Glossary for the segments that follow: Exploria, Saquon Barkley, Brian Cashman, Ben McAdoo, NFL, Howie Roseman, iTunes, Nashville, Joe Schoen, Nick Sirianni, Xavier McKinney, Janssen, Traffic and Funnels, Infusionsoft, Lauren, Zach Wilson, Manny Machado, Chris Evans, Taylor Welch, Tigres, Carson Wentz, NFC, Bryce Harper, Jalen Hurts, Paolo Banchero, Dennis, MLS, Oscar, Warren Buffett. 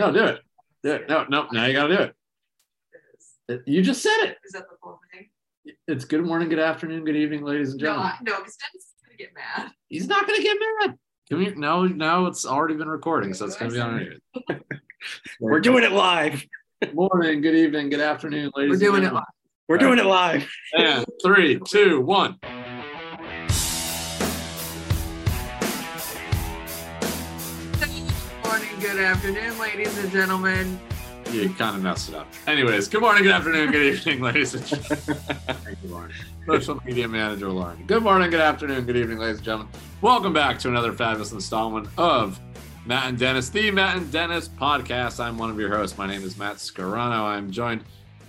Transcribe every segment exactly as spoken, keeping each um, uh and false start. No, do it. Do it. No, no. Now you got to do it. You just said it. Is that the full thing? It's good morning, good afternoon, good evening, ladies and gentlemen. No, because no, Dennis is going to get mad. He's not going to get mad. Can we, no, no, it's already been recording, so it's going to be on it. We're doing it live. Good morning, good evening, good afternoon, ladies and gentlemen. We're doing it live. We're doing it live. And three, two, one. Good afternoon, ladies and gentlemen. You kind of messed it up. Anyways, good morning, good afternoon, good evening, ladies and gentlemen. Thank you, Lauren. Social media manager, Lauren. Good morning, good afternoon, good evening, ladies and gentlemen. Welcome back to another fabulous installment of Matt and Dennis, the Matt and Dennis podcast. I'm one of your hosts. My name is Matt Scarano. I'm joined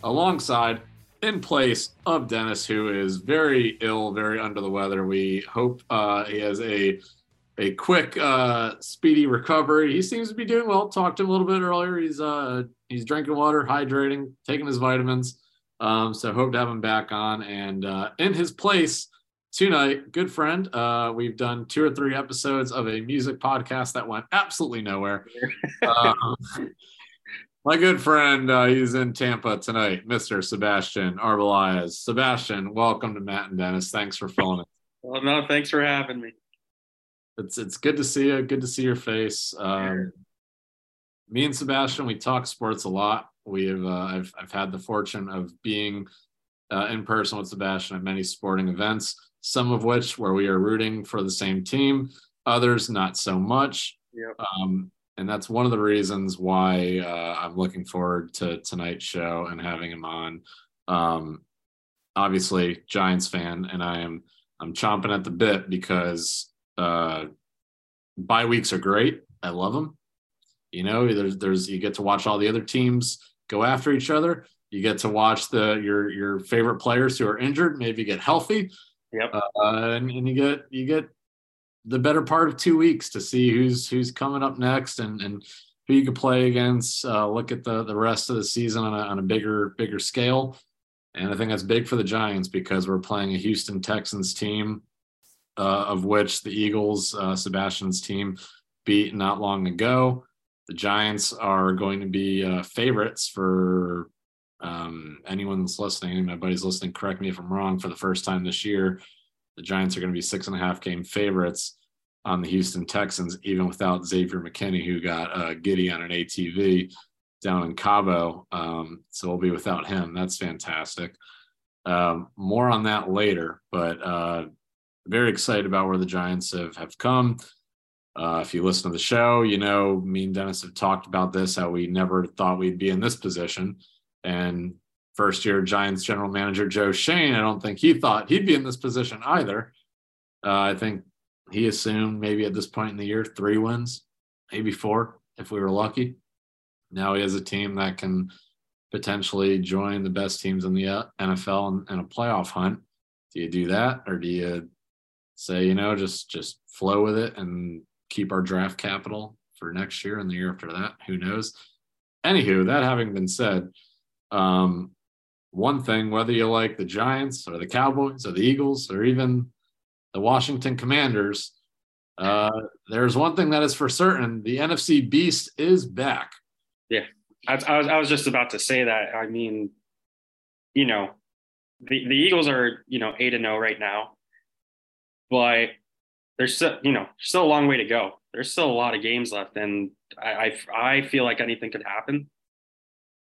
alongside, in place of Dennis, who is very ill, very under the weather. We hope uh, he has a A quick, uh, speedy recovery. He seems to be doing well. Talked to him a little bit earlier. He's uh, he's drinking water, hydrating, taking his vitamins. Um, so hope to have him back on. And uh, in his place tonight, good friend. Uh, we've done two or three episodes of a music podcast that went absolutely nowhere. um, my good friend, uh, he's in Tampa tonight, Mister Sebastian Arbeláez. Sebastian, welcome to Matt and Dennis. Thanks for filling in. Well, no, thanks for having me. It's it's good to see you. Good to see your face. Um, me and Sebastian, we talk sports a lot. We have uh, I've I've had the fortune of being uh, in person with Sebastian at many sporting events, some of which where we are rooting for the same team, others not so much. Yep. Um, and that's one of the reasons why uh, I'm looking forward to tonight's show and having him on. Um, obviously, Giants fan, and I am I'm chomping at the bit because. Uh, bye weeks are great. I love them. You know, there's, there's, you get to watch all the other teams go after each other. You get to watch the, your, your favorite players who are injured, maybe get healthy. Yep. Uh, and, and you get, you get the better part of two weeks to see who's, who's coming up next and, and who you could play against, uh, look at the, the rest of the season on a, on a bigger, bigger scale. And I think that's big for the Giants because we're playing a Houston Texans team. Uh, of which the Eagles, uh, Sebastian's team, beat not long ago. The Giants are going to be uh, favorites for um, anyone that's listening. Any of my buddies listening, correct me if I'm wrong. For the first time this year, the Giants are going to be six and a half game favorites on the Houston Texans, even without Xavier McKinney, who got uh, giddy on an A T V down in Cabo. Um, so we'll be without him. That's fantastic. Um, more on that later, but. Uh, Very excited about where the Giants have, have come. Uh, if you listen to the show, you know, me and Dennis have talked about this, how we never thought we'd be in this position. And first-year Giants general manager Joe Schoen, I don't think he thought he'd be in this position either. Uh, I think he assumed maybe at this point in the year, three wins, maybe four, if we were lucky. Now he has a team that can potentially join the best teams in the N F L in, in a playoff hunt. Do you do that, or do you – say, you know, just just flow with it and keep our draft capital for next year and the year after that? Who knows? Anywho, that having been said, um, one thing, whether you like the Giants or the Cowboys or the Eagles or even the Washington Commanders, uh, there's one thing that is for certain. The N F C Beast is back. Yeah, I, I was I was just about to say that. I mean, you know, the, the Eagles are, you know, eight and oh right now. But there's still, you know, still a long way to go. There's still a lot of games left, and I I, I feel like anything could happen,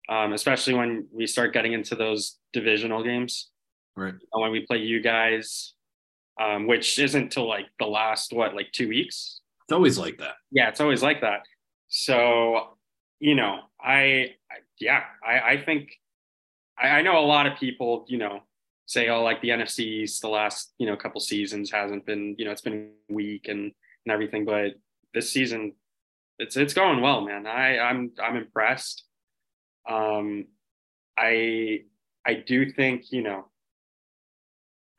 um, especially when we start getting into those divisional games. Right. You know, when we play you guys, um, which isn't till like the last what, like two weeks. It's always like that. Yeah, it's always like that. So, you know, I, I yeah, I, I think I, I know a lot of people, you know. Say, oh, like the N F C East, the last, you know, couple seasons hasn't been, you know, it's been weak and, and everything, but this season it's, it's going well, man. I I'm, I'm impressed. Um, I, I do think, you know,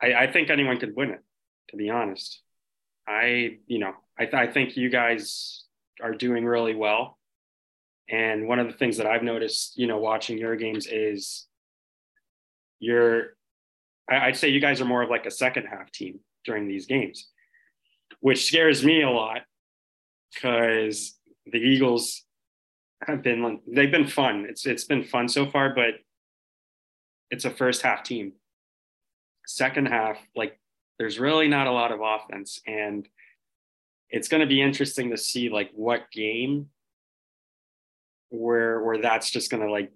I, I think anyone could win it, to be honest. I, you know, I, I think you guys are doing really well. And one of the things that I've noticed, you know, watching your games is you're, I'd say you guys are more of like a second half team during these games, which scares me a lot because the Eagles, have been like, they've been fun. It's it's been fun so far, but it's a first half team. Second half, like there's really not a lot of offense, and it's going to be interesting to see like what game where where that's just going to like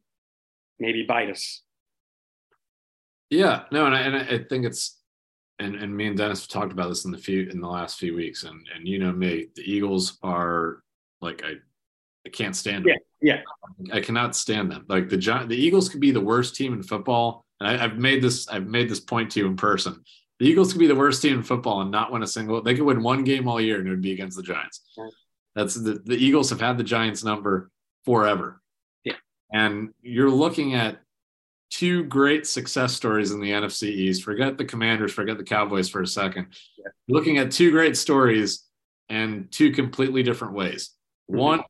maybe bite us. Yeah, no, and I, and I think it's, and and me and Dennis have talked about this in the few in the last few weeks, and and you know me, the Eagles are like I, I can't stand them. Yeah, yeah, I cannot stand them. Like the the Eagles could be the worst team in football, and I, I've made this I've made this point to you in person. The Eagles could be the worst team in football and not win a single. They could win one game all year, and it would be against the Giants. That's the, the Eagles have had the Giants number forever. Yeah, and you're looking at two great success stories in the N F C East. Forget the Commanders, forget the Cowboys for a second. Yeah. Looking at two great stories and two completely different ways. Mm-hmm. One,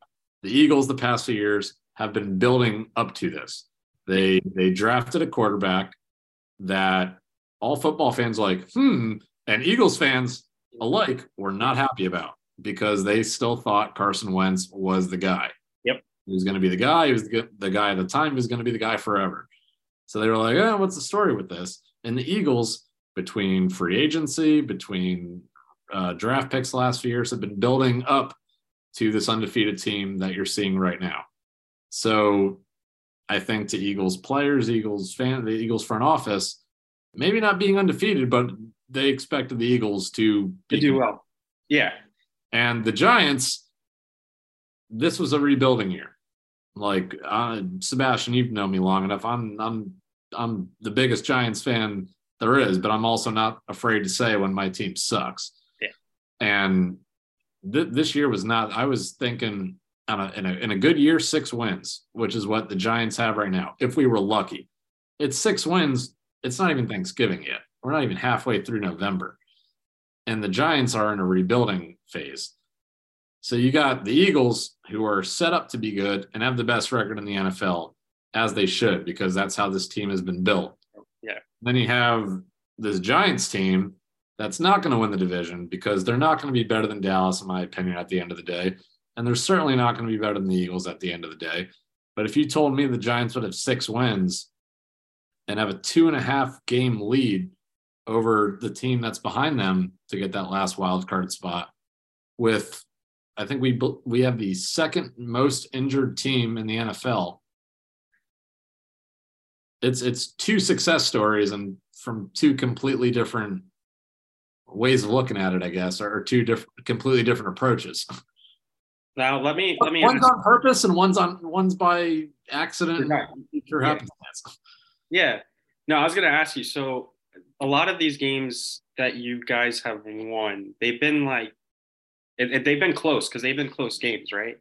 the Eagles the past few years have been building up to this. They they drafted a quarterback that all football fans like, hmm, and Eagles fans alike were not happy about because they still thought Carson Wentz was the guy. Yep. He was going to be the guy. He was the guy at the time. He was going to be the guy forever. So they were like, oh, what's the story with this? And the Eagles, between free agency, between uh, draft picks last few years, have been building up to this undefeated team that you're seeing right now. So I think to Eagles players, Eagles fan, the Eagles front office, maybe not being undefeated, but they expected the Eagles to, to do well. Yeah. And the Giants, this was a rebuilding year. Like uh, Sebastian, you've known me long enough. I'm I'm I'm the biggest Giants fan there is, but I'm also not afraid to say when my team sucks. Yeah. And th- this year was not. I was thinking on a, in a in a good year, six wins, which is what the Giants have right now. If we were lucky, it's six wins. It's not even Thanksgiving yet. We're not even halfway through November, and the Giants are in a rebuilding phase. So you got the Eagles, who are set up to be good and have the best record in the N F L, as they should, because that's how this team has been built. Yeah. Then you have this Giants team that's not going to win the division because they're not going to be better than Dallas, in my opinion, at the end of the day. And they're certainly not going to be better than the Eagles at the end of the day. But if you told me the Giants would have six wins and have a two and a half game lead over the team that's behind them to get that last wild card spot with, I think we we have the second most injured team in the N F L. It's it's two success stories and from two completely different ways of looking at it, I guess, or two different, completely different approaches. Now let me let me. One's ask. on purpose and one's on one's by accident. Right. Sure happens. Yeah. yeah. No, I was going to ask you. So a lot of these games that you guys have won, they've been like. It, it, they've been close because they've been close games, right?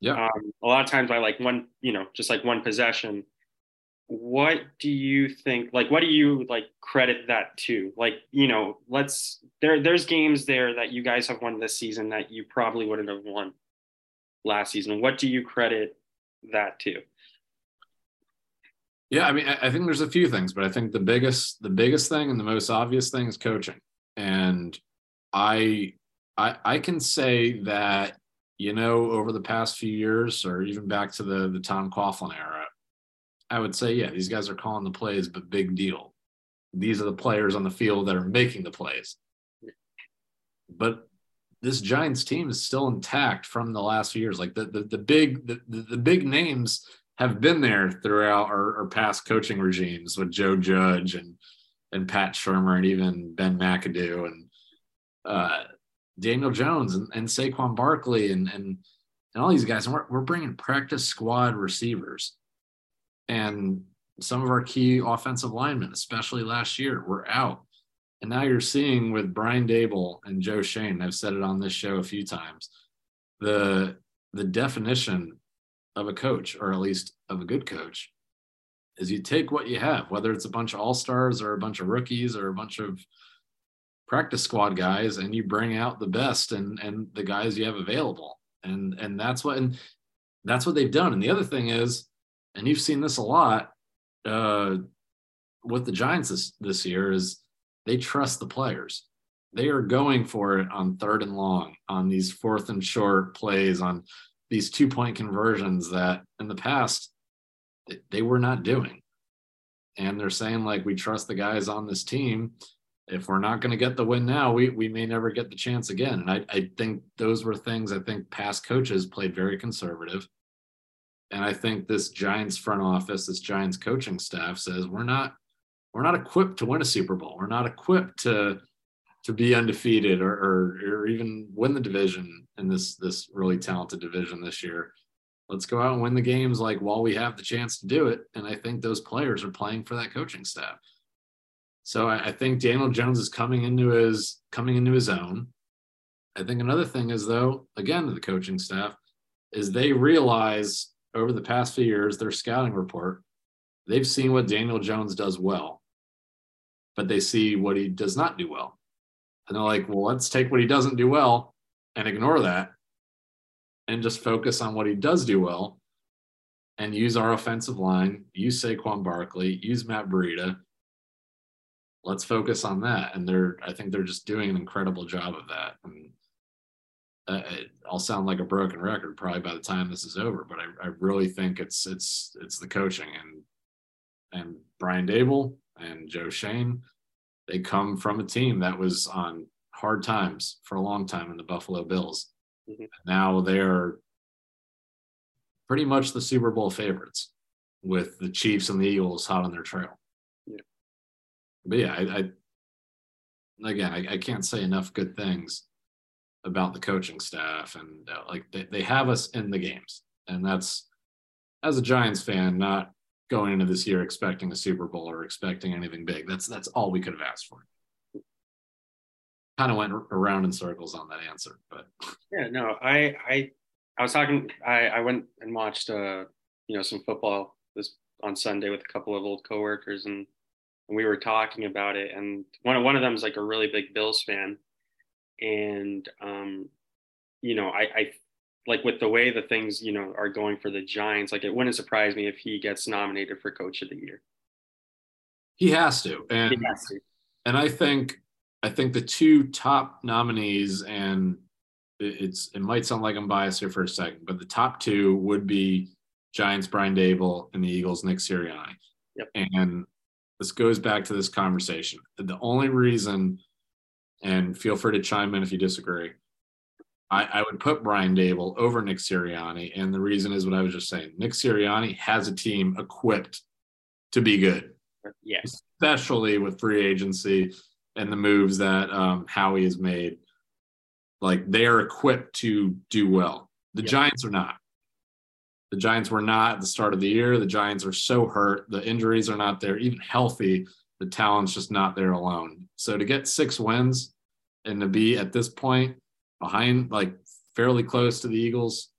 Yeah. Um, a lot of times by like one, you know, just like one possession. What do you think? Like, what do you like credit that to? Like, you know, let's there. There's games there that you guys have won this season that you probably wouldn't have won last season. What do you credit that to? Yeah, I mean, I, I think there's a few things, but I think the biggest, the biggest thing and the most obvious thing is coaching. And I. I, I can say that, you know, over the past few years or even back to the, the Tom Coughlin era, I would say, yeah, these guys are calling the plays, but big deal. These are the players on the field that are making the plays. But this Giants team is still intact from the last few years. Like the the, the big the, the big names have been there throughout our, our past coaching regimes with Joe Judge and and Pat Shurmur and even Ben McAdoo and uh Daniel Jones and, and Saquon Barkley and, and and all these guys, and we're, we're bringing practice squad receivers, and some of our key offensive linemen, especially last year, were out, and now you're seeing with Brian Daboll and Joe Schoen. I've said it on this show a few times, the the definition of a coach, or at least of a good coach, is you take what you have, whether it's a bunch of all-stars or a bunch of rookies or a bunch of practice squad guys, and you bring out the best and and the guys you have available, and and that's what and that's what they've done. And the other thing is, and you've seen this a lot uh, with the Giants this, this year, is they trust the players. They are going for it on third and long, on these fourth and short plays, on these two-point conversions that in the past they were not doing. And they're saying, like, we trust the guys on this team. If we're not going to get the win now, we we may never get the chance again. And I, I think those were things I think past coaches played very conservative. And I think this Giants front office, this Giants coaching staff says, we're not we're not equipped to win a Super Bowl. We're not equipped to to be undefeated or or, or even win the division in this this really talented division this year. Let's go out and win the games, like, while we have the chance to do it. And I think those players are playing for that coaching staff. So I, I think Daniel Jones is coming into his coming into his own. I think another thing is, though, again, to the coaching staff, is they realize over the past few years, their scouting report, they've seen what Daniel Jones does well, but they see what he does not do well. And they're like, well, let's take what he doesn't do well and ignore that, and just focus on what he does do well, and use our offensive line, use Saquon Barkley, use Matt Breida. Let's focus on that. And they're, I think they're just doing an incredible job of that. And uh, it, I'll sound like a broken record probably by the time this is over, but I, I really think it's, it's, it's the coaching and, and Brian Daboll and Joe Schoen. They come from a team that was on hard times for a long time in the Buffalo Bills. Now they're pretty much the Super Bowl favorites, with the Chiefs and the Eagles hot on their trail. Yeah. But yeah, I, I again, I, I can't say enough good things about the coaching staff, and uh, like they, they have us in the games, and that's, as a Giants fan, not going into this year expecting a Super Bowl or expecting anything big. That's that's all we could have asked for. Kind of went around in circles on that answer, but yeah, no, I, I, I was talking, I, I went and watched, uh, you know, some football this on Sunday with a couple of old coworkers, and, and we were talking about it. And one of, one of them is like a really big Bills fan. And, um, you know, I, I like with the way the things, you know, are going for the Giants, like it wouldn't surprise me if he gets nominated for Coach of the Year. He has to. And, he has to. and I think, I think the two top nominees, and it's it might sound like I'm biased here for a second, but the top two would be Giants' Brian Daboll and the Eagles' Nick Sirianni. Yep. And this goes back to this conversation. The only reason, and feel free to chime in if you disagree, I, I would put Brian Daboll over Nick Sirianni, and the reason is what I was just saying. Nick Sirianni has a team equipped to be good, yes, especially with free agency and the moves that um, Howie has made. Like, they are equipped to do well. The yeah. Giants are not. The Giants were not at the start of the year. The Giants are so hurt. The injuries are not there. Even healthy, the talent's just not there alone. So to get six wins and to be at this point behind, like fairly close to the Eagles,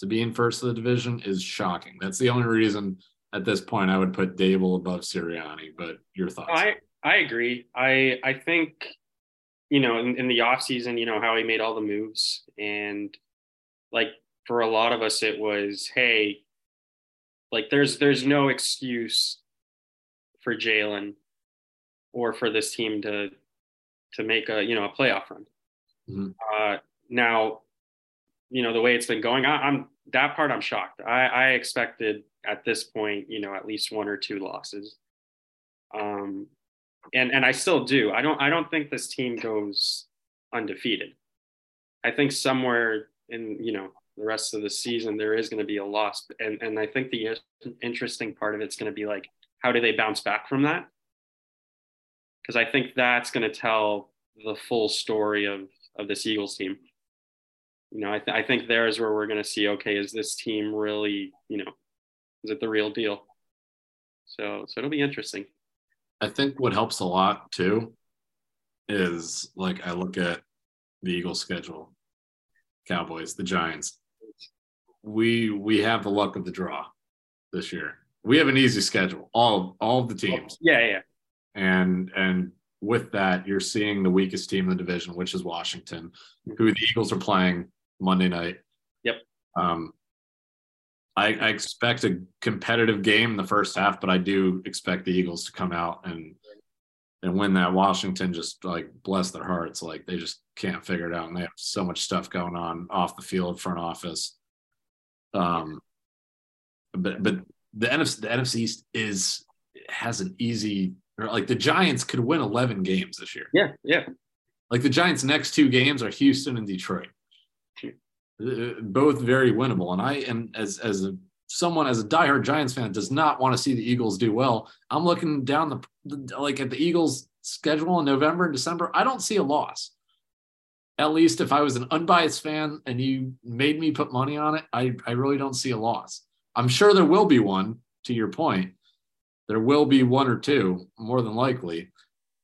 to be in first of the division is shocking. That's the only reason at this point I would put Daboll above Sirianni, but your thoughts? I- I agree. I I think, you know, in, in the offseason, you know, how he made all the moves. And, like, for a lot of us, it was, hey, like, there's there's no excuse for Jalen or for this team to to make a, you know, a playoff run. Mm-hmm. Uh, now, you know, the way it's been going, I, I'm that part I'm shocked. I, I expected at this point, you know, at least one or two losses. Um. And and I still do. I don't I don't think this team goes undefeated. I think somewhere in, you know, the rest of the season, there is going to be a loss. And and I think the interesting part of it's going to be, like, how do they bounce back from that? Because I think that's going to tell the full story of, of this Eagles team. You know, I, th- I think there is where we're going to see, okay, is this team really, you know, is it the real deal? So so it'll be interesting. I think what helps a lot too is, like, I look at the Eagles schedule, Cowboys, the Giants. We we have the luck of the draw this year. We have an easy schedule, all all of the teams. Yeah, yeah. And and with that, you're seeing the weakest team in the division, which is Washington, who the Eagles are playing Monday night. Yep. Um, I, I expect a competitive game in the first half, but I do expect the Eagles to come out and and win that. Washington, just, like, bless their hearts. Like, they just can't figure it out, and they have so much stuff going on off the field, front office. Um, but but the N F C, the N F C East is has an easy or like the Giants could win eleven games this year. Yeah, yeah. Like the Giants' next two games are Houston and Detroit, both very winnable. And I am as as a, someone as a diehard Giants fan does not want to see the Eagles do well. I'm looking down the like at the Eagles' schedule in November and December. I don't see a loss. At least if I was an unbiased fan and you made me put money on it, I, I really don't see a loss. I'm sure there will be one, to your point. There will be one or two, more than likely.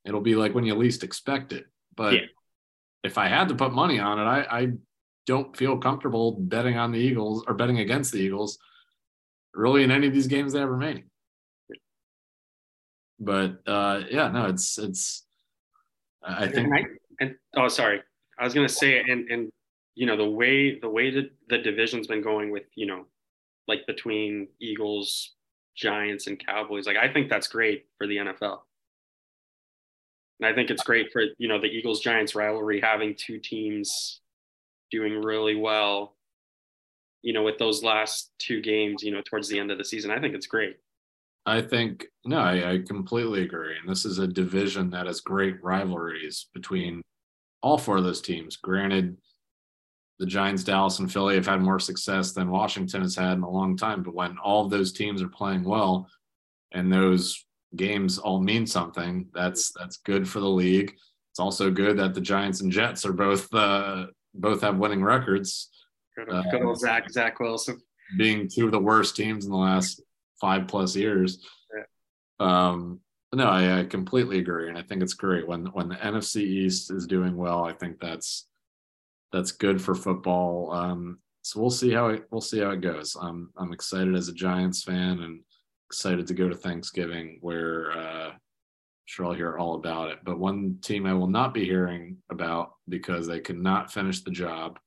It'll be like when you least expect it. But yeah. If I had to put money on it, I, I don't feel comfortable betting on the Eagles or betting against the Eagles really in any of these games they have remaining. But, uh, yeah, no, it's – it's. I think – Oh, sorry. I was gonna say, and and you know the way the way that the division's been going with you know, like between Eagles, Giants, and Cowboys, like I think that's great for the N F L. And I think it's great for you know the Eagles Giants rivalry, having two teams doing really well, you know, with those last two games, you know, towards the end of the season. I think it's great. I think no, I, I completely agree. And this is a division that has great rivalries between all four of those teams. Granted, the Giants, Dallas, and Philly have had more success than Washington has had in a long time. But when all of those teams are playing well and those games all mean something, that's that's good for the league. It's also good that the Giants and Jets are both uh, both have winning records. Good old, uh, good old Zach, Zach Wilson. Being two of the worst teams in the last five-plus years. Yeah. Um No, I, I completely agree, and I think it's great when when the N F C East is doing well. I think that's that's good for football. Um, so we'll see how it we'll see how it goes. I'm I'm excited as a Giants fan, and excited to go to Thanksgiving, where uh, I'm sure I'll hear all about it. But one team I will not be hearing about because they could not finish the job.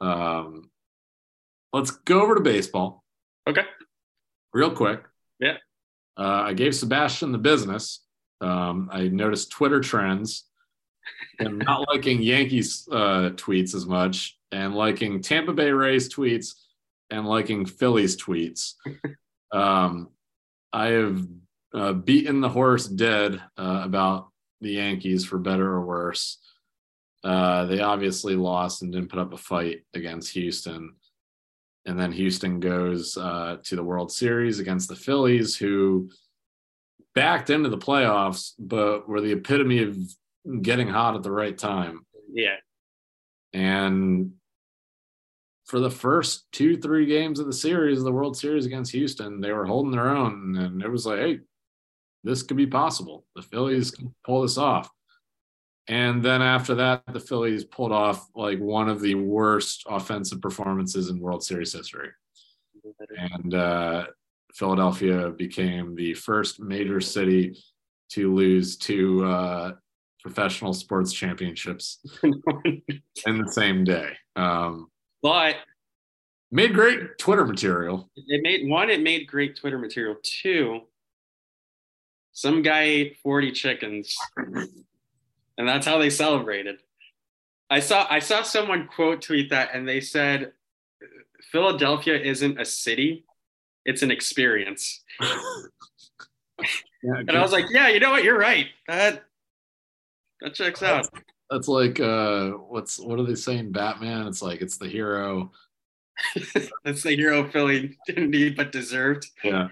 Um, let's go over to baseball. Okay, real quick. Yeah. Uh, I gave Sebastian the business. Um, I noticed Twitter trends and not liking Yankees uh, tweets as much and liking Tampa Bay Rays tweets and liking Phillies tweets. Um, I have uh, beaten the horse dead uh, about the Yankees for better or worse. Uh, they obviously lost and didn't put up a fight against Houston. And then Houston goes uh, to the World Series against the Phillies, who backed into the playoffs, but were the epitome of getting hot at the right time. Yeah. And for the first two, three games of the series, the World Series against Houston, they were holding their own. And it was like, hey, this could be possible. The Phillies can pull this off. And then after that, the Phillies pulled off like one of the worst offensive performances in World Series history. And uh, Philadelphia became the first major city to lose two uh, professional sports championships in the same day. Um, but made great Twitter material. It made one, it made great Twitter material. Two, some guy ate forty chickens. And that's how they celebrated. I saw I saw someone quote tweet that, and they said, Philadelphia isn't a city, it's an experience. Yeah, and I was like, yeah, you know what? You're right. That, that checks that's, out. That's like, uh, what's what are they saying, Batman? It's like, it's the hero. That's the hero Philly didn't need but deserved. Yeah.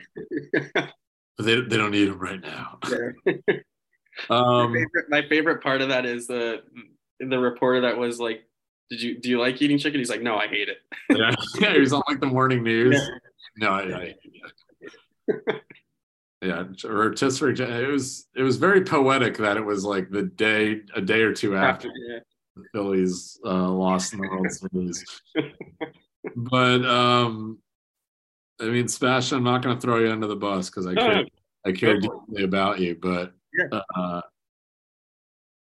But they, they don't need him right now. Yeah. Um, my, favorite, my favorite part of that is the the reporter that was like, "Did you do you like eating chicken?" He's like, "No, I hate it." Yeah, yeah, he was on like the morning news. Yeah. No, I, I yeah. yeah, rotisserie. It was it was very poetic that it was like the day a day or two after yeah. the Phillies uh, lost in the World Series. But um, I mean, Sebastian, I'm not going to throw you under the bus because I care, I care deeply about you, but. Yeah. Uh,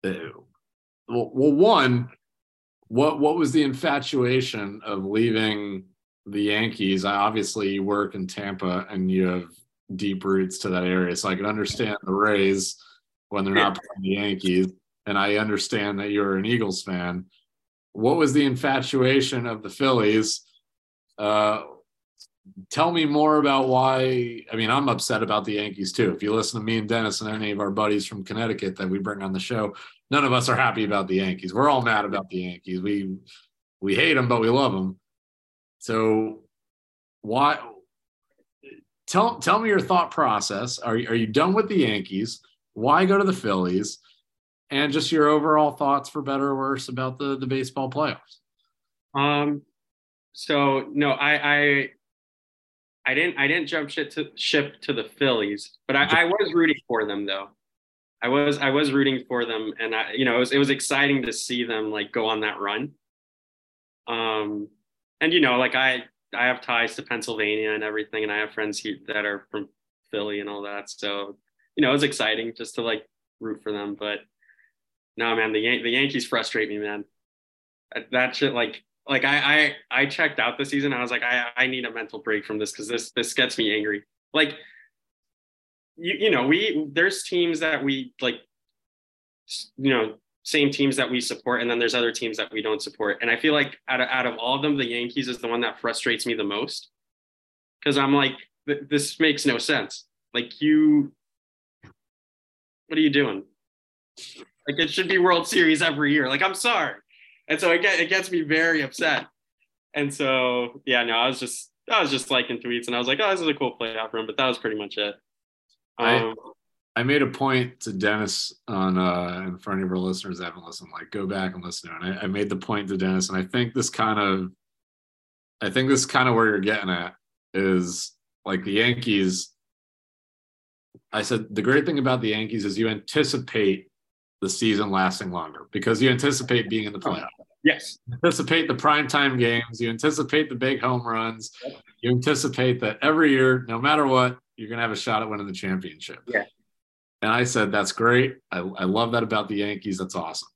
well, well, one, what what was the infatuation of leaving the Yankees? I obviously you work in Tampa and you have deep roots to that area, so I can understand the Rays when they're not playing the Yankees, and I understand that you're an Eagles fan. What was the infatuation of the Phillies? Uh, tell me more about why. I mean, I'm upset about the Yankees too. If you listen to me and Dennis and any of our buddies from Connecticut that we bring on the show, none of us are happy about the Yankees. We're all mad about the Yankees. We, we hate them, but we love them. So why, tell, tell me your thought process. Are you, are you done with the Yankees? Why go to the Phillies? And just your overall thoughts, for better or worse, about the, the baseball playoffs. Um, so no, I, I, I didn't, I didn't jump ship to ship to the Phillies, but I, I was rooting for them though. I was, I was rooting for them, and I, you know, it was, it was exciting to see them like go on that run. Um, and you know, like I, I have ties to Pennsylvania and everything, and I have friends here that are from Philly and all that. So, you know, it was exciting just to like root for them, but. No, man, the Yan- the Yankees frustrate me, man. That shit, like, like I, I, I checked out this season. I was like, I, I need a mental break from this because this, this gets me angry. Like, you, you know, we there's teams that we like, you know, same teams that we support, and then there's other teams that we don't support. And I feel like out of out of all of them, the Yankees is the one that frustrates me the most because I'm like, th- this makes no sense. Like, you, what are you doing? Like, it should be World Series every year. Like, I'm sorry. And so it, get, it gets me very upset. And so, yeah, no, I was just, I was just liking tweets and I was like, oh, this is a cool playoff run, but that was pretty much it. Um, I, I made a point to Dennis on, uh, in front of our listeners that haven't listened, like go back and listen to it. And I, I made the point to Dennis. And I think this kind of, I think this kind of where you're getting at is like the Yankees. I said, the great thing about the Yankees is you anticipate the season lasting longer because you anticipate being in the playoff. Yes. You anticipate the primetime games. You anticipate the big home runs. You anticipate that every year, no matter what, you're going to have a shot at winning the championship. Yeah. And I said, that's great. I, I love that about the Yankees. That's awesome.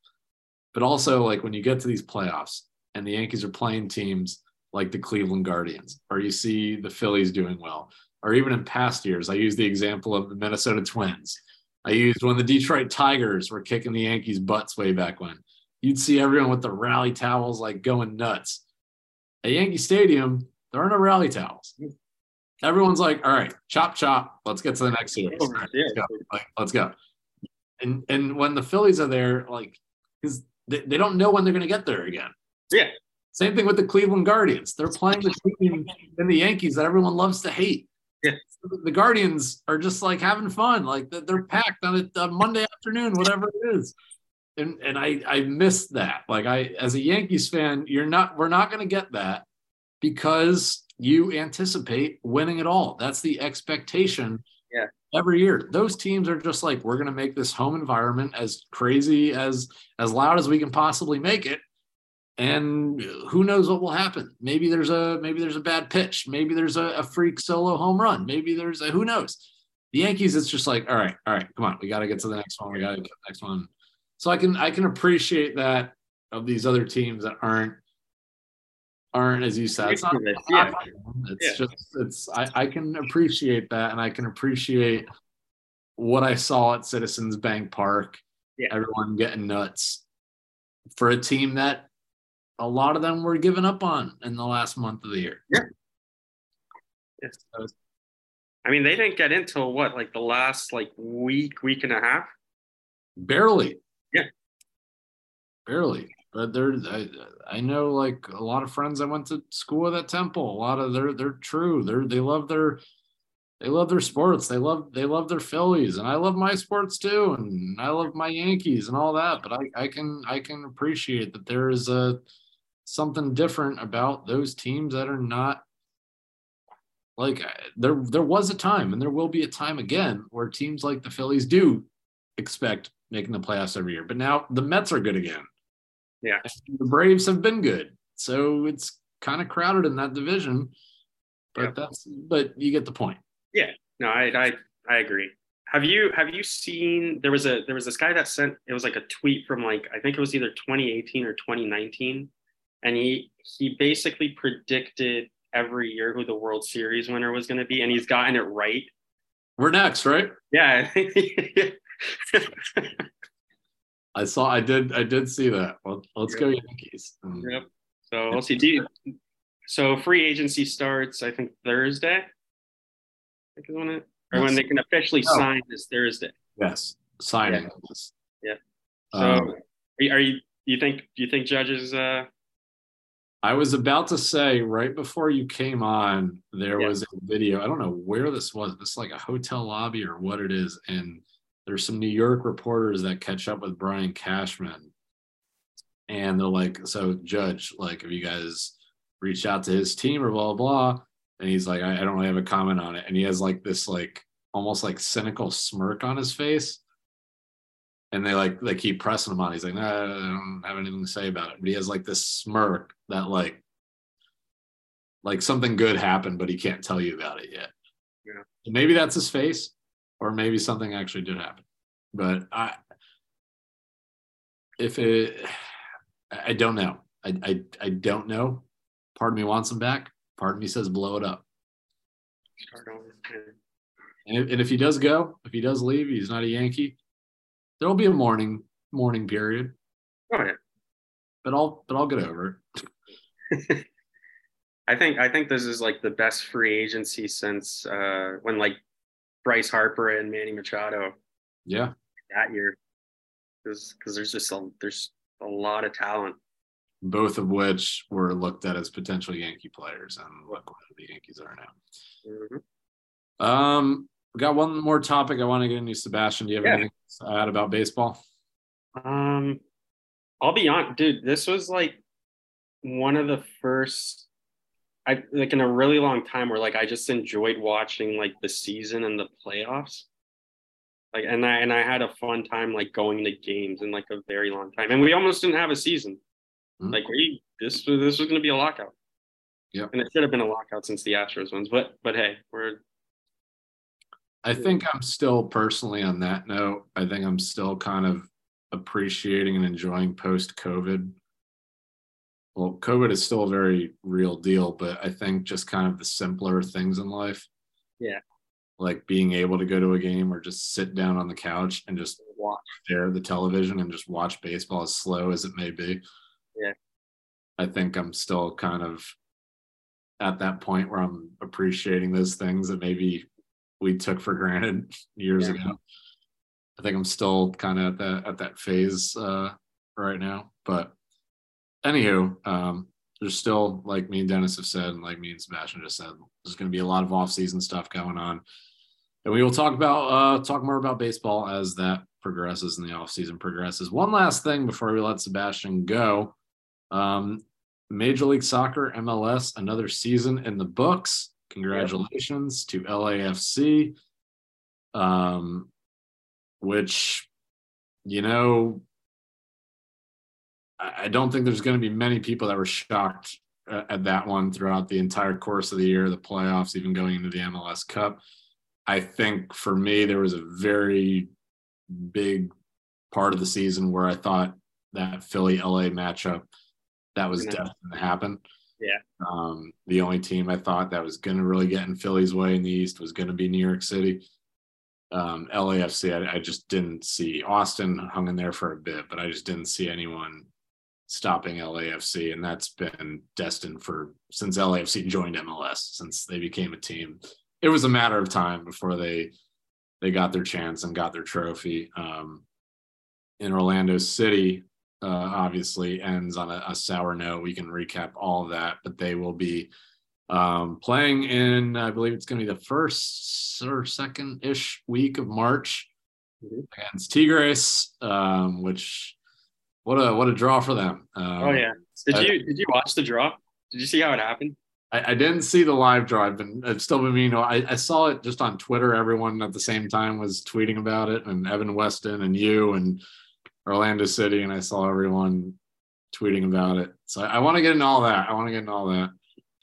But also, like, when you get to these playoffs and the Yankees are playing teams like the Cleveland Guardians, or you see the Phillies doing well, or even in past years, I use the example of the Minnesota Twins. I used when the Detroit Tigers were kicking the Yankees' butts way back when. You'd see everyone with the rally towels, like, going nuts. At Yankee Stadium, there are no rally towels. Everyone's like, all right, chop, chop. Let's get to the next series. All right, let's go. Like, let's go. And and when the Phillies are there, like, because they, they don't know when they're going to get there again. Yeah. Same thing with the Cleveland Guardians. They're playing the team in the Yankees that everyone loves to hate. Yeah. The Guardians are just like having fun, like they're packed on a Monday afternoon, whatever it is, and and I I missed that. Like I, as a Yankees fan, you're not we're not going to get that because you anticipate winning it all. That's the expectation. Yeah. Every year, those teams are just like, we're going to make this home environment as crazy as as loud as we can possibly make it. And who knows what will happen? Maybe there's a maybe there's a bad pitch. Maybe there's a, a freak solo home run. Maybe there's a who knows. The Yankees, it's just like, all right, all right, come on, we got to get to the next one. We got to get to the next one. So I can I can appreciate that of these other teams that aren't aren't as you said. It's not. Yeah. It's yeah. just it's I, I can appreciate that, and I can appreciate what I saw at Citizens Bank Park. Yeah. Everyone getting nuts for a team that. A lot of them were given up on in the last month of the year. Yeah. Yes. I mean, they didn't get into what, like the last like week, week and a half? Barely. Yeah. Barely. But there, I, I know like a lot of friends I went to school with at Temple. A lot of they're they're true. They're they love their they love their sports. They love they love their Phillies. And I love my sports too. And I love my Yankees and all that. But I, I can I can appreciate that there is a something different about those teams that are not like there there was a time and there will be a time again where teams like the Phillies do expect making the playoffs every year, but now the Mets are good again. Yeah. And the Braves have been good. So it's kind of crowded in that division, but yeah. that's, but you get the point. Yeah, no, I, I, I agree. Have you, have you seen, there was a, there was this guy that sent, it was like a tweet from like, I think it was either twenty eighteen or twenty nineteen. And he he basically predicted every year who the World Series winner was going to be, and he's gotten it right. We're next, right? Yeah. I saw. I did. I did see that. Well, let's yep. go Yankees. Yep. So we'll see. Do you, So free agency starts, I think, Thursday. I think is when it, or yes. when they can officially oh. sign is Thursday. Yes, signing. Yeah. yeah. So, um, are you? Are you do you think? Do you think judges? Uh... I was about to say right before you came on, there yeah. was a video. I don't know where this was. It's like a hotel lobby or what it is, and there's some New York reporters that catch up with Brian Cashman, and they're like, "So, Judge, like, have you guys reached out to his team or blah blah blah?" And he's like, I, "I don't really have a comment on it." And he has like this like almost like cynical smirk on his face. And they like they keep pressing him on. He's like, "No, nah, I don't have anything to say about it." But he has like this smirk that like like something good happened, but he can't tell you about it yet. Yeah. So maybe that's his face, or maybe something actually did happen. But I, if it, I don't know. I I, I don't know. Part of me wants him back. Part of me says blow it up. Start over. And if, and if he does go, if he does leave, he's not a Yankee. There will be a mourning mourning period. Oh yeah, but I'll but I'll get over it. I think I think this is like the best free agency since uh, when like Bryce Harper and Manny Machado. Yeah, that year, because there's just a, there's a lot of talent. Both of which were looked at as potential Yankee players, and look what the Yankees are now. Mm-hmm. Um. We got one more topic I want to get into. Sebastian, do you have yeah. anything to add about baseball? Um, I'll be honest, dude. This was like one of the first, I like in a really long time where like I just enjoyed watching like the season and the playoffs. Like, and I and I had a fun time like going to games in like a very long time, and we almost didn't have a season. Mm-hmm. Like we this was this was going to be a lockout. Yeah, and it should have been a lockout since the Astros ones, but but hey, we're. I think I'm still personally on that note. I think I'm still kind of appreciating and enjoying post-COVID. Well, COVID is still a very real deal, but I think just kind of the simpler things in life. Yeah. Like being able to go to a game or just sit down on the couch and just watch there the television and just watch baseball as slow as it may be. Yeah. I think I'm still kind of at that point where I'm appreciating those things that maybe we took for granted years yeah. ago. I think I'm still kind of at that at that phase uh, right now. But anywho, um, there's still, like me and Dennis have said, and like me and Sebastian just said, there's going to be a lot of off-season stuff going on, and we will talk about uh, talk more about baseball as that progresses and the off-season progresses. One last thing before we let Sebastian go: um, Major League Soccer, M L S, another season in the books. Congratulations yep. to L A F C, um, which, you know, I don't think there's going to be many people that were shocked at that one throughout the entire course of the year, the playoffs, even going into the M L S Cup. I think for me, there was a very big part of the season where I thought that Philly-L A matchup, that was definitely going to happen. Yeah. Um, the only team I thought that was going to really get in Philly's way in the East was going to be New York City. Um, L A F C, I, I just didn't see. Austin hung in there for a bit, but I just didn't see anyone stopping L A F C. And that's been destined for since L A F C joined M L S, since they became a team. It was a matter of time before they they got their chance and got their trophy. Um, in Orlando City, Uh, obviously ends on a, a sour note. We can recap all of that, but they will be um, playing in, I believe it's going to be the first or second-ish week of March mm-hmm. against Tigres, um, which what a what a draw for them. Um, oh yeah, did I, you did you watch the draw? Did you see how it happened? I, I didn't see the live draw. I've been I've still been meaning. You know, I, I saw it just on Twitter. Everyone at the same time was tweeting about it, and Evan Weston and you and Orlando City, and I saw everyone tweeting about it. So I, I want to get into all that. I want to get into all that.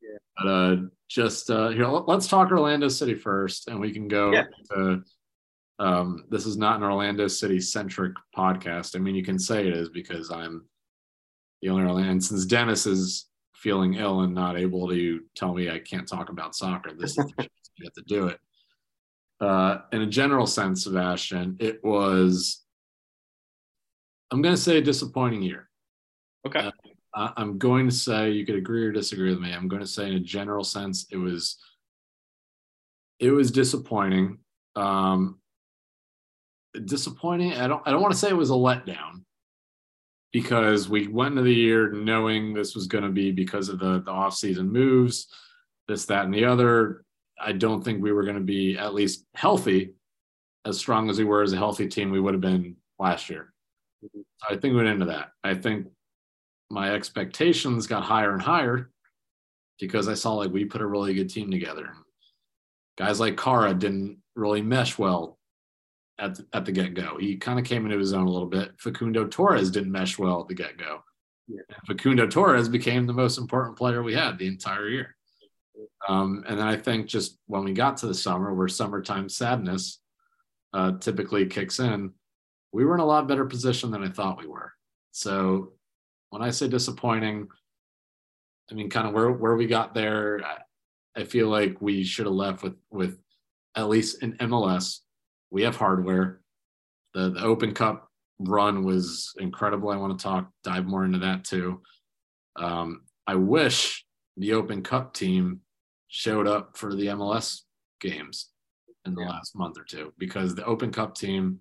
Yeah. But uh, just uh, here, let's talk Orlando City first, and we can go yeah. to um, – this is not an Orlando City-centric podcast. I mean, you can say it is because I'm the only Orlando – and since Dennis is feeling ill and not able to tell me I can't talk about soccer, this is the chance you have to do it. Uh, in a general sense, Sebastian, it was – I'm going to say a disappointing year. Okay. Uh, I, I'm going to say, you could agree or disagree with me, I'm going to say in a general sense, it was it was disappointing. Um, disappointing. I don't I don't want to say it was a letdown, because we went into the year knowing this was going to be because of the, the offseason moves, this, that, and the other. I don't think we were going to be at least healthy, as strong as we were as a healthy team we would have been last year. So I think we went into that. I think my expectations got higher and higher because I saw, like, we put a really good team together. Guys like Kara didn't really mesh well at the, at the get-go. He kind of came into his own a little bit. Facundo Torres didn't mesh well at the get-go. Yeah. Facundo Torres became the most important player we had the entire year. Um, and then I think just when we got to the summer, where summertime sadness uh, typically kicks in, we were in a lot better position than I thought we were. So when I say disappointing, I mean kind of where, where we got there. I, I feel like we should have left with, with at least an M L S. We have hardware. The, the Open Cup run was incredible. I want to talk, dive more into that too. Um, I wish the Open Cup team showed up for the M L S games in the yeah. last month or two, because the Open Cup team,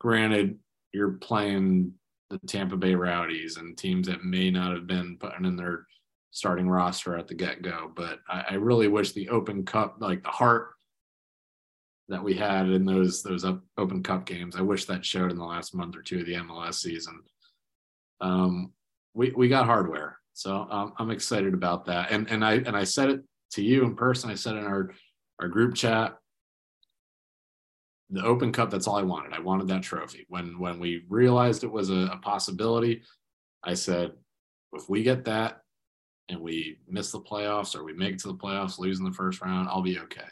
granted, you're playing the Tampa Bay Rowdies and teams that may not have been putting in their starting roster at the get-go, but I, I really wish the Open Cup, like the heart that we had in those those up, Open Cup games, I wish that showed in the last month or two of the M L S season. Um, we we got hardware, so um, I'm excited about that. And and I and I said it to you in person. I said it in our our group chat, the Open Cup, that's all I wanted. I wanted that trophy. When when we realized it was a, a possibility, I said, if we get that and we miss the playoffs, or we make it to the playoffs, losing the first round, I'll be okay.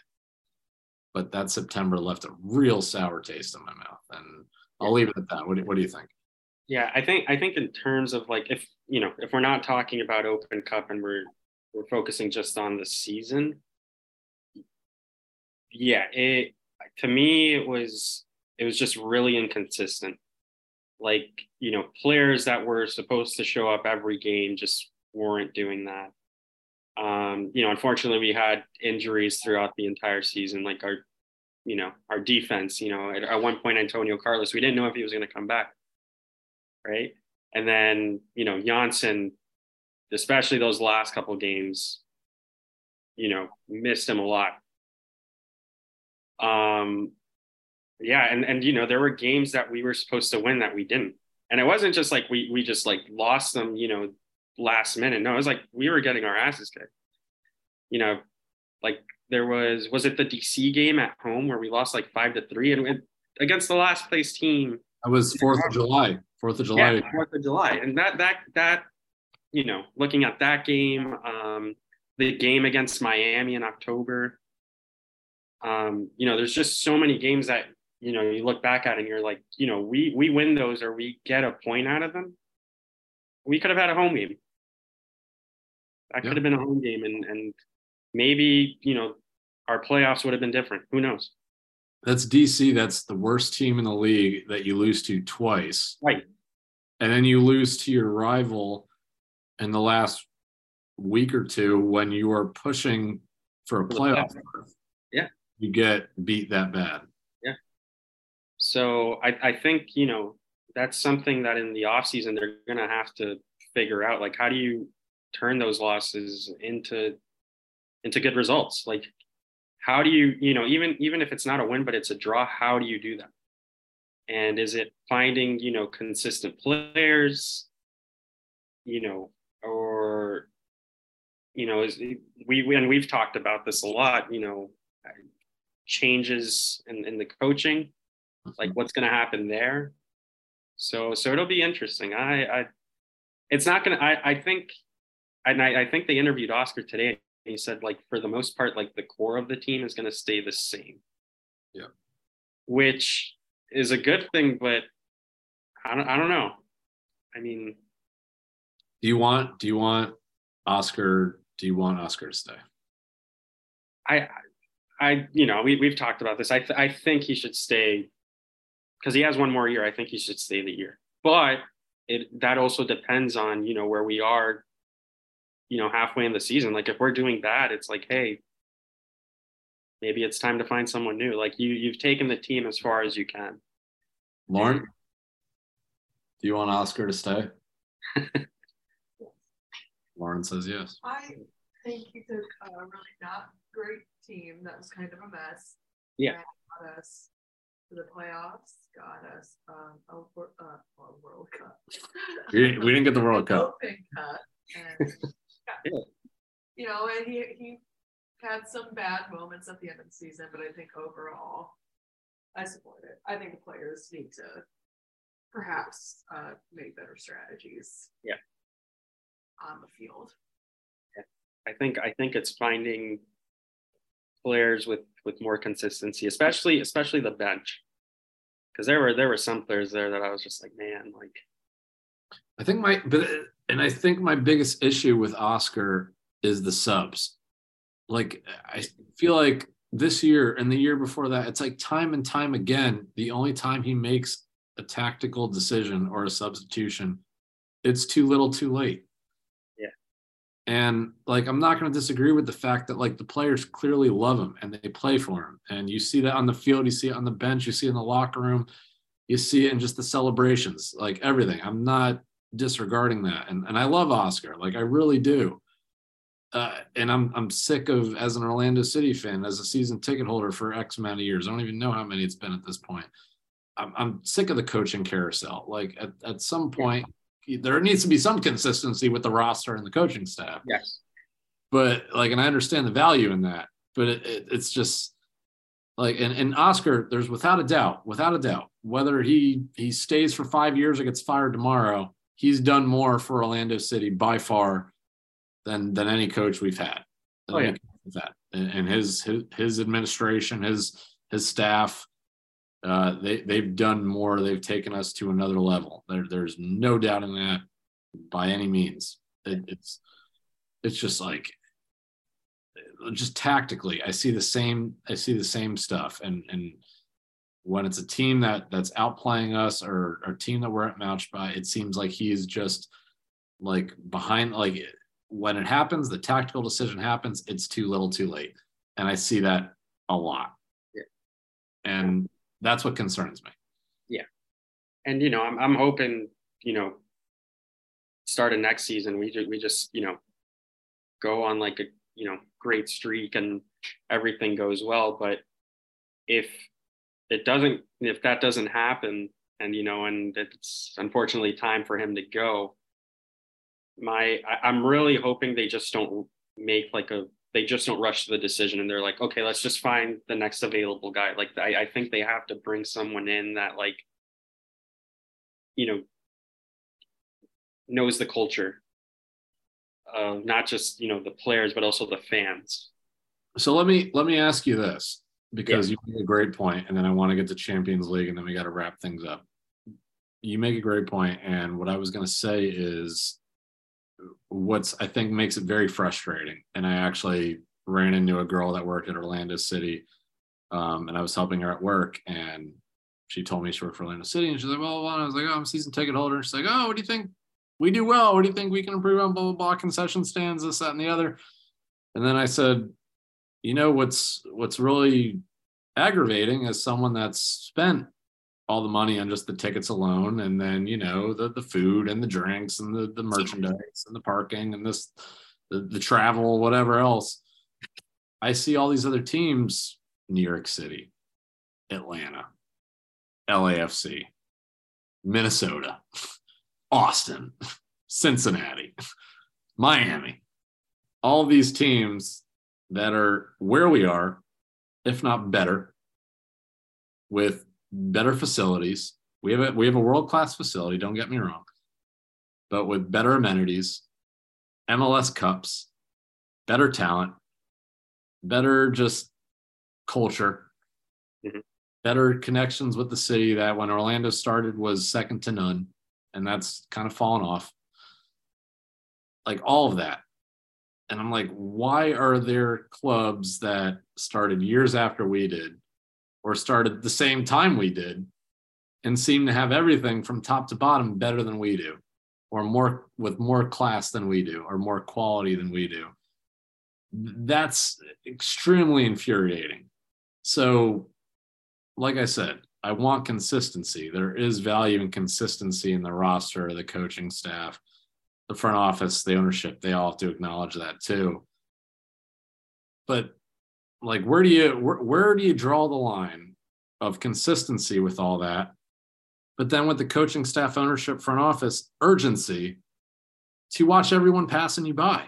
But that September left a real sour taste in my mouth, and I'll leave it at that. What do, what do you think? Yeah, I think I think in terms of, like, if you know if we're not talking about Open Cup and we're we're focusing just on the season, yeah, it to me it was it was just really inconsistent. Like, you know, players that were supposed to show up every game just weren't doing that. Um, you know, unfortunately, we had injuries throughout the entire season. Like our, you know, our defense. You know, at, at one point, Antonio Carlos, we didn't know if he was going to come back, right? And then, you know, Janssen, especially those last couple of games, you know, missed him a lot. Um, yeah, and and you know, there were games that we were supposed to win that we didn't, and it wasn't just like we we just like lost them, you know, last minute. No, it was like we were getting our asses kicked. You know, like there was, was it the D C game at home where we lost like five to three and went against the last place team? That was fourth of July. fourth of July. Yeah, fourth of July. And that, that, that, you know, looking at that game, um, the game against Miami in October, um, you know, there's just so many games that, you know, you look back at and you're like, you know, we, we win those or we get a point out of them. We could have had a home game. That could have been a home game, and, and maybe, you know, our playoffs would have been different. Who knows? That's D C. That's the worst team in the league that you lose to twice. Right. And then you lose to your rival in the last week or two when you are pushing for a playoff. Yeah. You get beat that bad. Yeah. So I, I think, you know, that's something that in the offseason they're going to have to figure out. Like, how do you turn those losses into into good results? Like, how do you, you know, even even if it's not a win, but it's a draw, how do you do that? And is it finding, you know, consistent players, you know, or, you know, is it, we, we, and we've talked about this a lot, you know, changes in, in the coaching, like what's going to happen there. So, so it'll be interesting. I, I, it's not going to, I, I think, and I, I think they interviewed Oscar today, and he said, like, for the most part, like the core of the team is going to stay the same. Yeah. Which is a good thing, but I don't, I don't know. I mean, do you want, do you want Oscar, do you want Oscar to stay? I, I, you know, we, we've talked about this. I, th- I think he should stay. Because he has one more year, I think he should stay the year. But it that also depends on, you know, where we are, you know, halfway in the season. Like if we're doing that, it's like, hey, maybe it's time to find someone new. Like you, you've taken the team as far as you can. Lauren, do you want Oscar to stay? Lauren says yes. I think he took a really not great team that was kind of a mess. Yeah. And got us to the playoffs, got us um, a, uh, a World Cup. we, we didn't get the World Cup. Open Cup. And, yeah. You know, and he, he had some bad moments at the end of the season, but I think overall, I support it. I think the players need to perhaps uh, make better strategies. Yeah. On the field. I think I think it's finding players with, with more consistency, especially especially the bench, because there were there were some players there that I was just like, man, like. I think my but and I think my biggest issue with Oscar is the subs. Like I feel like this year and the year before that, it's like time and time again, the only time he makes a tactical decision or a substitution, it's too little, too late. And, like, I'm not going to disagree with the fact that, like, the players clearly love him and they play for him. And you see that on the field. You see it on the bench. You see it in the locker room. You see it in just the celebrations, like, everything. I'm not disregarding that. And and I love Oscar. Like, I really do. Uh, and I'm I'm sick of, as an Orlando City fan, as a season ticket holder for X amount of years, I don't even know how many it's been at this point. I'm, I'm sick of the coaching carousel. Like, at, at some point – there needs to be some consistency with the roster and the coaching staff. Yes. But like, and I understand the value in that, but it, it, it's just like, and, and Oscar, there's without a doubt, without a doubt, whether he, he stays for five years or gets fired tomorrow, he's done more for Orlando City by far than, than any coach we've had. Oh, yeah. That. And, and his, his, his administration, his, his staff, Uh, they, they've done more. They've taken us to another level. There, there's no doubt in that by any means. It, it's it's just like, just tactically, I see the same, I see the same stuff. And and when it's a team that that's outplaying us or a team that we're outmatched by, it seems like he is just like behind, like when it happens, the tactical decision happens, it's too little too late. And I see that a lot. Yeah. And that's what concerns me. Yeah. And, you know, I'm I'm hoping, you know, start of next season, we just, we just, you know, go on like a, you know, great streak and everything goes well. But if it doesn't, if that doesn't happen and, you know, and it's unfortunately time for him to go, my, I, I'm really hoping they just don't make like a, they just don't rush to the decision and they're like, okay, let's just find the next available guy. Like, I, I think they have to bring someone in that, like, you know, knows the culture of not just, you know, the players, but also the fans. So let me, let me ask you this, because yeah. you made a great point, and then I want to get to Champions League and then we got to wrap things up. You make a great point, and what I was going to say is, what's I think makes it very frustrating, and I actually ran into a girl that worked at Orlando City, um, and I was helping her at work, and she told me she worked for Orlando City, and she's like, well, well, and I was like, oh, I'm a season ticket holder, and she's like, oh, what do you think we do well? What do you think we can improve on? Blah, blah, blah, concession stands, this, that, and the other. And then I said, you know, what's what's really aggravating is someone that's spent all the money on just the tickets alone. And then, you know, the, the food and the drinks and the, the merchandise and the parking and this, the, the travel, whatever else. I see all these other teams, New York City, Atlanta, L A F C, Minnesota, Austin, Cincinnati, Miami, all these teams that are where we are, if not better, with better facilities. We have a we have a world-class facility, don't get me wrong, but with better amenities, M L S cups, better talent, better just culture, mm-hmm. better connections with the city that when Orlando started was second to none, and that's kind of fallen off. Like all of that. And I'm like, why are there clubs that started years after we did or started the same time we did and seem to have everything from top to bottom better than we do, or more, with more class than we do, or more quality than we do. That's extremely infuriating. So, like I said, I want consistency. There is value in consistency in the roster, the coaching staff, the front office, the ownership. They all have to acknowledge that too. But like, where do you, where, where do you draw the line of consistency with all that? But then with the coaching staff, ownership, front office, urgency to watch everyone passing you by.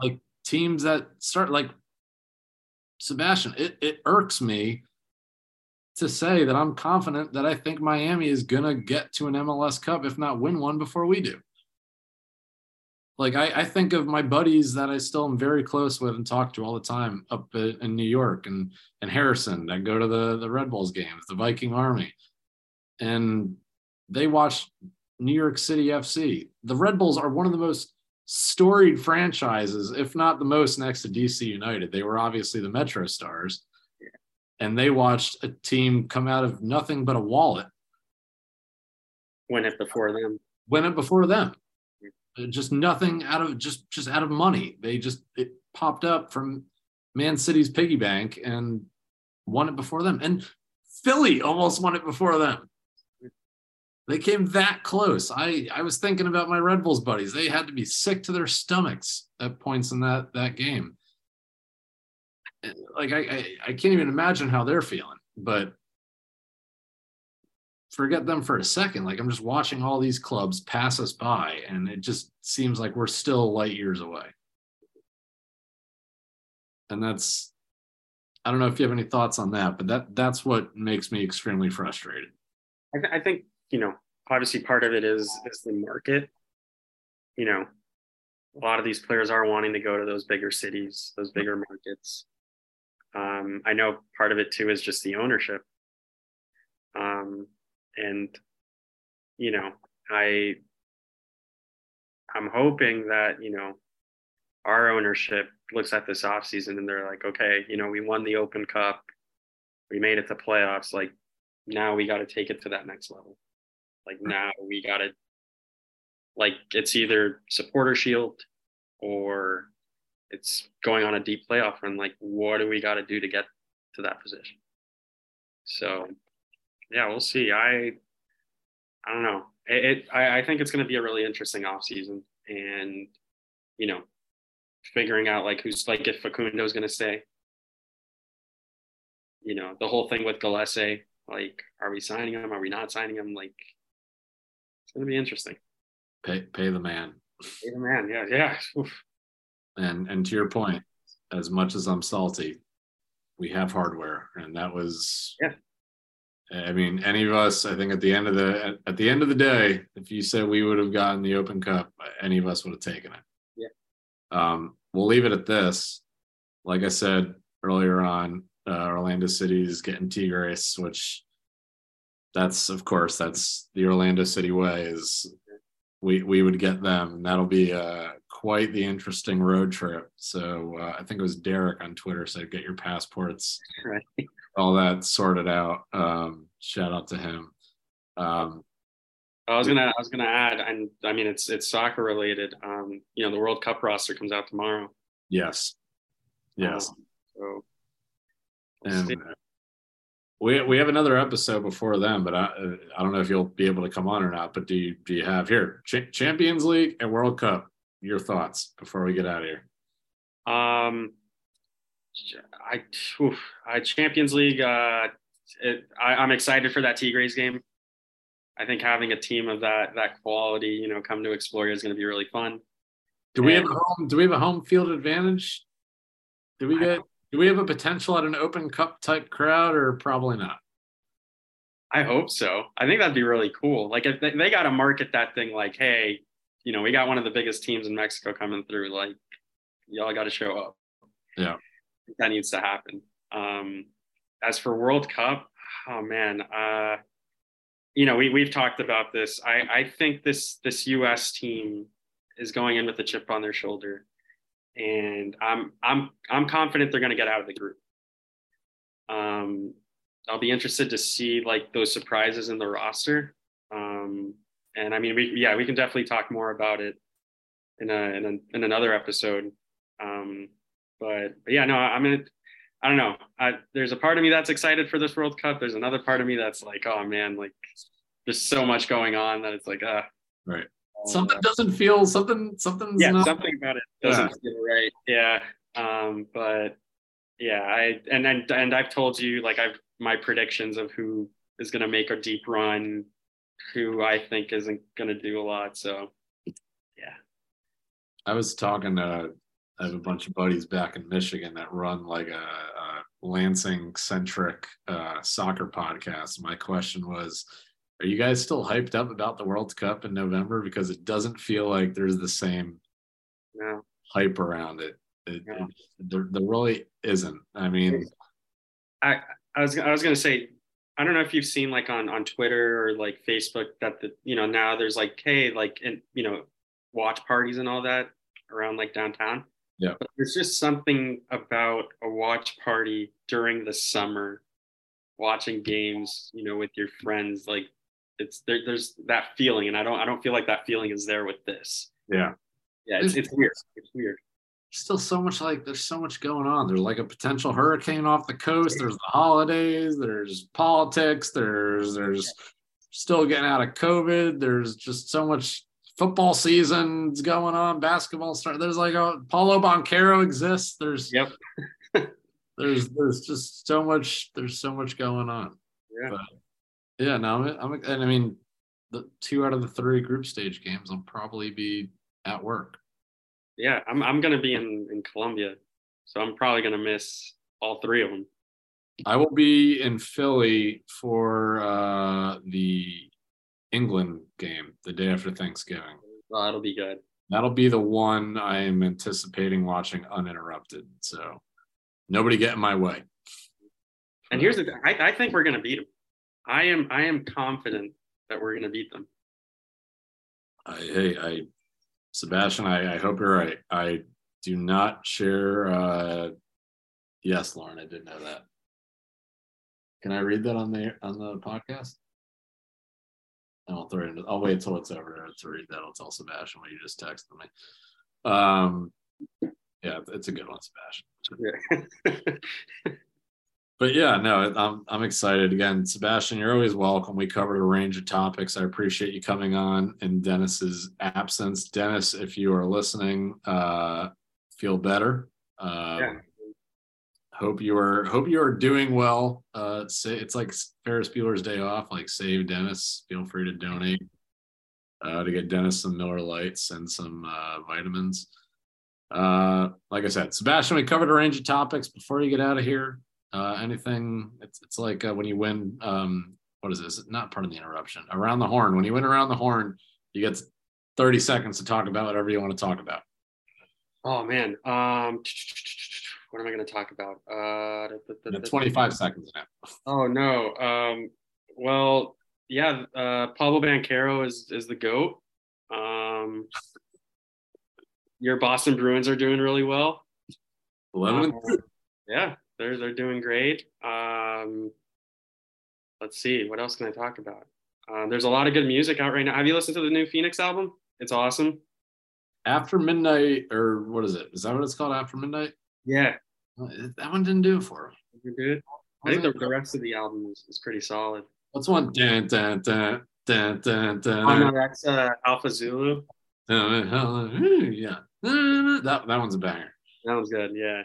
Like teams that start, like Sebastian, it, it irks me to say that I'm confident that I think Miami is going to get to an M L S Cup, if not win one before we do. Like I, I think of my buddies that I still am very close with and talk to all the time up in New York, and, and Harrison that go to the, the Red Bulls games, the Viking Army. And they watched New York City F C. The Red Bulls are one of the most storied franchises, if not the most, next to D C United. They were obviously the Metro Stars. Yeah. And they watched a team come out of nothing but a wallet. Win it before them. Win it before them. Yeah. Just nothing out of, just, just out of money. They just, it popped up from Man City's piggy bank and won it before them. And Philly almost won it before them. They came that close. I, I was thinking about my Red Bulls buddies. They had to be sick to their stomachs at points in that, that game. Like, I, I, I can't even imagine how they're feeling, but forget them for a second. Like, I'm just watching all these clubs pass us by, and it just seems like we're still light years away. And that's, I don't know if you have any thoughts on that, but that, that's what makes me extremely frustrated. I, th- I think, you know, obviously part of it is, is the market. You know, a lot of these players are wanting to go to those bigger cities, those bigger markets. Um, I know part of it too is just the ownership. Um, and, you know, I, I'm hoping that, you know, our ownership looks at this offseason and they're like, okay, you know, we won the Open Cup. We made it to playoffs. Like, now we got to take it to that next level. Like now we got to, like, it's either supporter shield or it's going on a deep playoff run. Like, what do we got to do to get to that position? So, yeah, we'll see. I, I don't know. It, it I, I think it's going to be a really interesting offseason, and, you know, figuring out like who's, like, if Facundo's going to stay, you know, the whole thing with Galese, like, are we signing him? Are we not signing him? Like, it's going to be interesting. Pay, pay the man. Pay the man. Yeah. Yeah. Oof. And, and to your point, as much as I'm salty, we have hardware. And that was, yeah. I mean, any of us, I think at the end of the, at, at the end of the day, if you said we would have gotten the Open Cup, any of us would have taken it. Yeah. Um, we'll leave it at this. Like I said earlier on, uh, Orlando City is getting Tigres, which, that's, of course, that's the Orlando City way, is we we would get them. And that'll be uh, quite the interesting road trip. So uh, I think it was Derek on Twitter said, get your passports, right, all that sorted out. Um, shout out to him. Um, I was gonna I was gonna add, and I mean it's it's soccer related. Um, you know, the World Cup roster comes out tomorrow. Yes. Yes. Um, so. And we we have another episode before then, but I I don't know if you'll be able to come on or not. But do you do you have here Ch- Champions League and World Cup? Your thoughts before we get out of here. Um, I oof, I Champions League. Uh, it, I, I'm excited for that Tigres game. I think having a team of that that quality, you know, come to Exploria is going to be really fun. Do we and, have a home? Do we have a home field advantage? Do we get? Do we have a potential at an Open Cup type crowd, or probably not? I hope so. I think that'd be really cool. Like, if they, they got to market that thing, like, hey, you know, we got one of the biggest teams in Mexico coming through. Like, y'all got to show up. Yeah. That needs to happen. Um, as for World Cup, oh man, uh, you know, we, we've talked about this. I, I think this, this U S team is going in with a chip on their shoulder. And I'm I'm I'm confident they're going to get out of the group. Um, I'll be interested to see like those surprises in the roster. Um, and I mean, we, yeah, we can definitely talk more about it in a, in, a, in another episode. Um, but, but yeah, no, I'm going to, I don't know. I, there's a part of me that's excited for this World Cup. There's another part of me that's like, oh man, like there's so much going on that it's like, uh, right. Something uh, doesn't feel something, something's yeah, not, something about it doesn't yeah. feel right. Yeah. Um, but yeah, I, and, and, and I've told you, like I've, my predictions of who is going to make a deep run, who I think isn't going to do a lot. So, yeah. I was talking to, I have a bunch of buddies back in Michigan that run like a, a Lansing centric uh, soccer podcast. My question was, are you guys still hyped up about the World Cup in November? Because it doesn't feel like there's the same no. hype around it. it, no. it there, there really isn't. I mean, I, I was I was gonna say, I don't know if you've seen like on, on Twitter or like Facebook that the you know now there's like hey like and you know watch parties and all that around like downtown. Yeah. But there's just something about a watch party during the summer, watching games, you know, with your friends. Like it's there, there's that feeling, and I don't I don't feel like that feeling is there with this. Yeah. Yeah, it's it's weird. It's weird. Still so much like there's so much going on. There's like a potential hurricane off the coast. There's the holidays. There's politics. There's there's still getting out of COVID. There's just so much football season's going on. Basketball start. There's like a Paolo Banchero exists. There's yep. there's there's just so much. There's so much going on. Yeah. But yeah. No. I'm, I'm. And I mean, the two out of the three group stage games, I'll probably be at work. Yeah, I'm I'm going to be in, in Colombia, so I'm probably going to miss all three of them. I will be in Philly for uh, the England game the day after Thanksgiving. Well, that'll be good. That'll be the one I am anticipating watching uninterrupted, so nobody get in my way. And here's the thing. I, I think we're going to beat them. I am, I am confident that we're going to beat them. I, hey, I... Sebastian, I, I hope you're right. I do not share. Uh, yes, Lauren, I did know that. Can I read that on the on the podcast? And I'll throw it. Into, I'll wait till it's over to read that. I'll tell Sebastian what you just texted me. Um, yeah, it's a good one, Sebastian. Yeah. But yeah, no, I'm I'm excited again. Sebastian, you're always welcome. We covered a range of topics. I appreciate you coming on in Dennis's absence. Dennis, if you are listening, uh, feel better. Uh, yeah. Hope you are hope you are doing well. Uh, say, it's like Ferris Bueller's Day Off. Like save Dennis. Feel free to donate uh, to get Dennis some Miller Lights and some uh, vitamins. Uh, like I said, Sebastian, we covered a range of topics. Before you get out of here. Uh, anything, it's it's like uh, when you win, um, what is this? Not part of the interruption. Around the horn. When you win around the horn, you get thirty seconds to talk about whatever you want to talk about. Oh man, um, what am I going to talk about? Uh, the, the, the, twenty-five the, seconds now. Oh no. Um, well, yeah. Uh, Paolo Banchero is is the GOAT. Um, your Boston Bruins are doing really well. Eleven. Um, yeah. They're, they're doing great. Um, let's see. What else can I talk about? Uh, there's a lot of good music out right now. Have you listened to the new Phoenix album? It's awesome. After Midnight, or what is it? Is that what it's called, After Midnight? Yeah. That one didn't do it for me. Dude, I think the, the rest of the album is, is pretty solid. What's one? Dun, dun, dun, dun, dun, dun. Oh, no, that's uh, Alpha Zulu. Yeah. That, that one's a banger. That was good, yeah.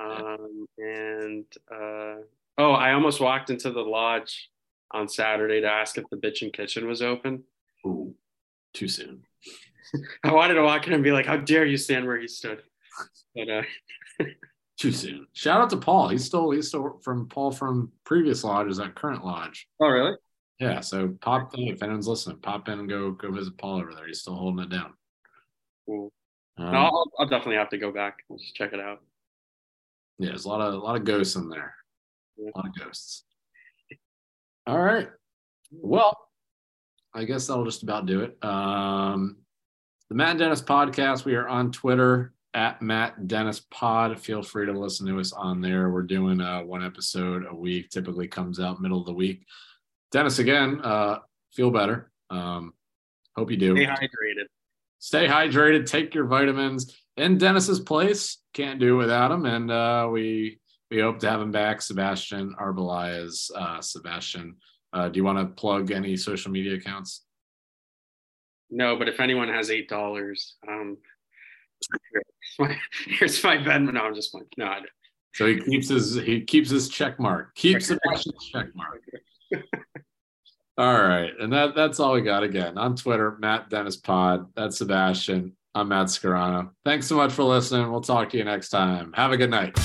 Um, and, uh, oh, I almost walked into the lodge on Saturday to ask if the bitchin' kitchen was open. Ooh, too soon. I wanted to walk in and be like, how dare you stand where he stood? But, uh, too soon. Shout out to Paul. He's still, he's still from Paul from previous lodges at current lodge. Oh, really? Yeah. So pop in, if anyone's listening, pop in and go, go visit Paul over there. He's still holding it down. Cool. Um, no, I'll, I'll definitely have to go back. We'll just check it out. Yeah, there's a lot of a lot of ghosts in there. A lot of ghosts. All right. Well, I guess that'll just about do it. Um, the Matt and Dennis podcast. We are on Twitter at Matt Dennis Pod. Feel free to listen to us on there. We're doing uh, one episode a week, typically comes out middle of the week. Dennis, again, uh, feel better. Um, hope you do. Stay hydrated. Stay hydrated. Take your vitamins. In Dennis's place, can't do without him. And uh, we we hope to have him back. Sebastian Arbeláez. Uh, Sebastian, uh, do you want to plug any social media accounts? No, but if anyone has eight dollars, um, here's my, here's my Ben. No, I'm just like, no. I don't. So he keeps his he keeps his check mark. Keeps Sebastian's check mark. All right, and that that's all we got. Again, on Twitter, Matt Dennis Pod. That's Sebastian. I'm Matt Scarano. Thanks so much for listening. We'll talk to you next time. Have a good night.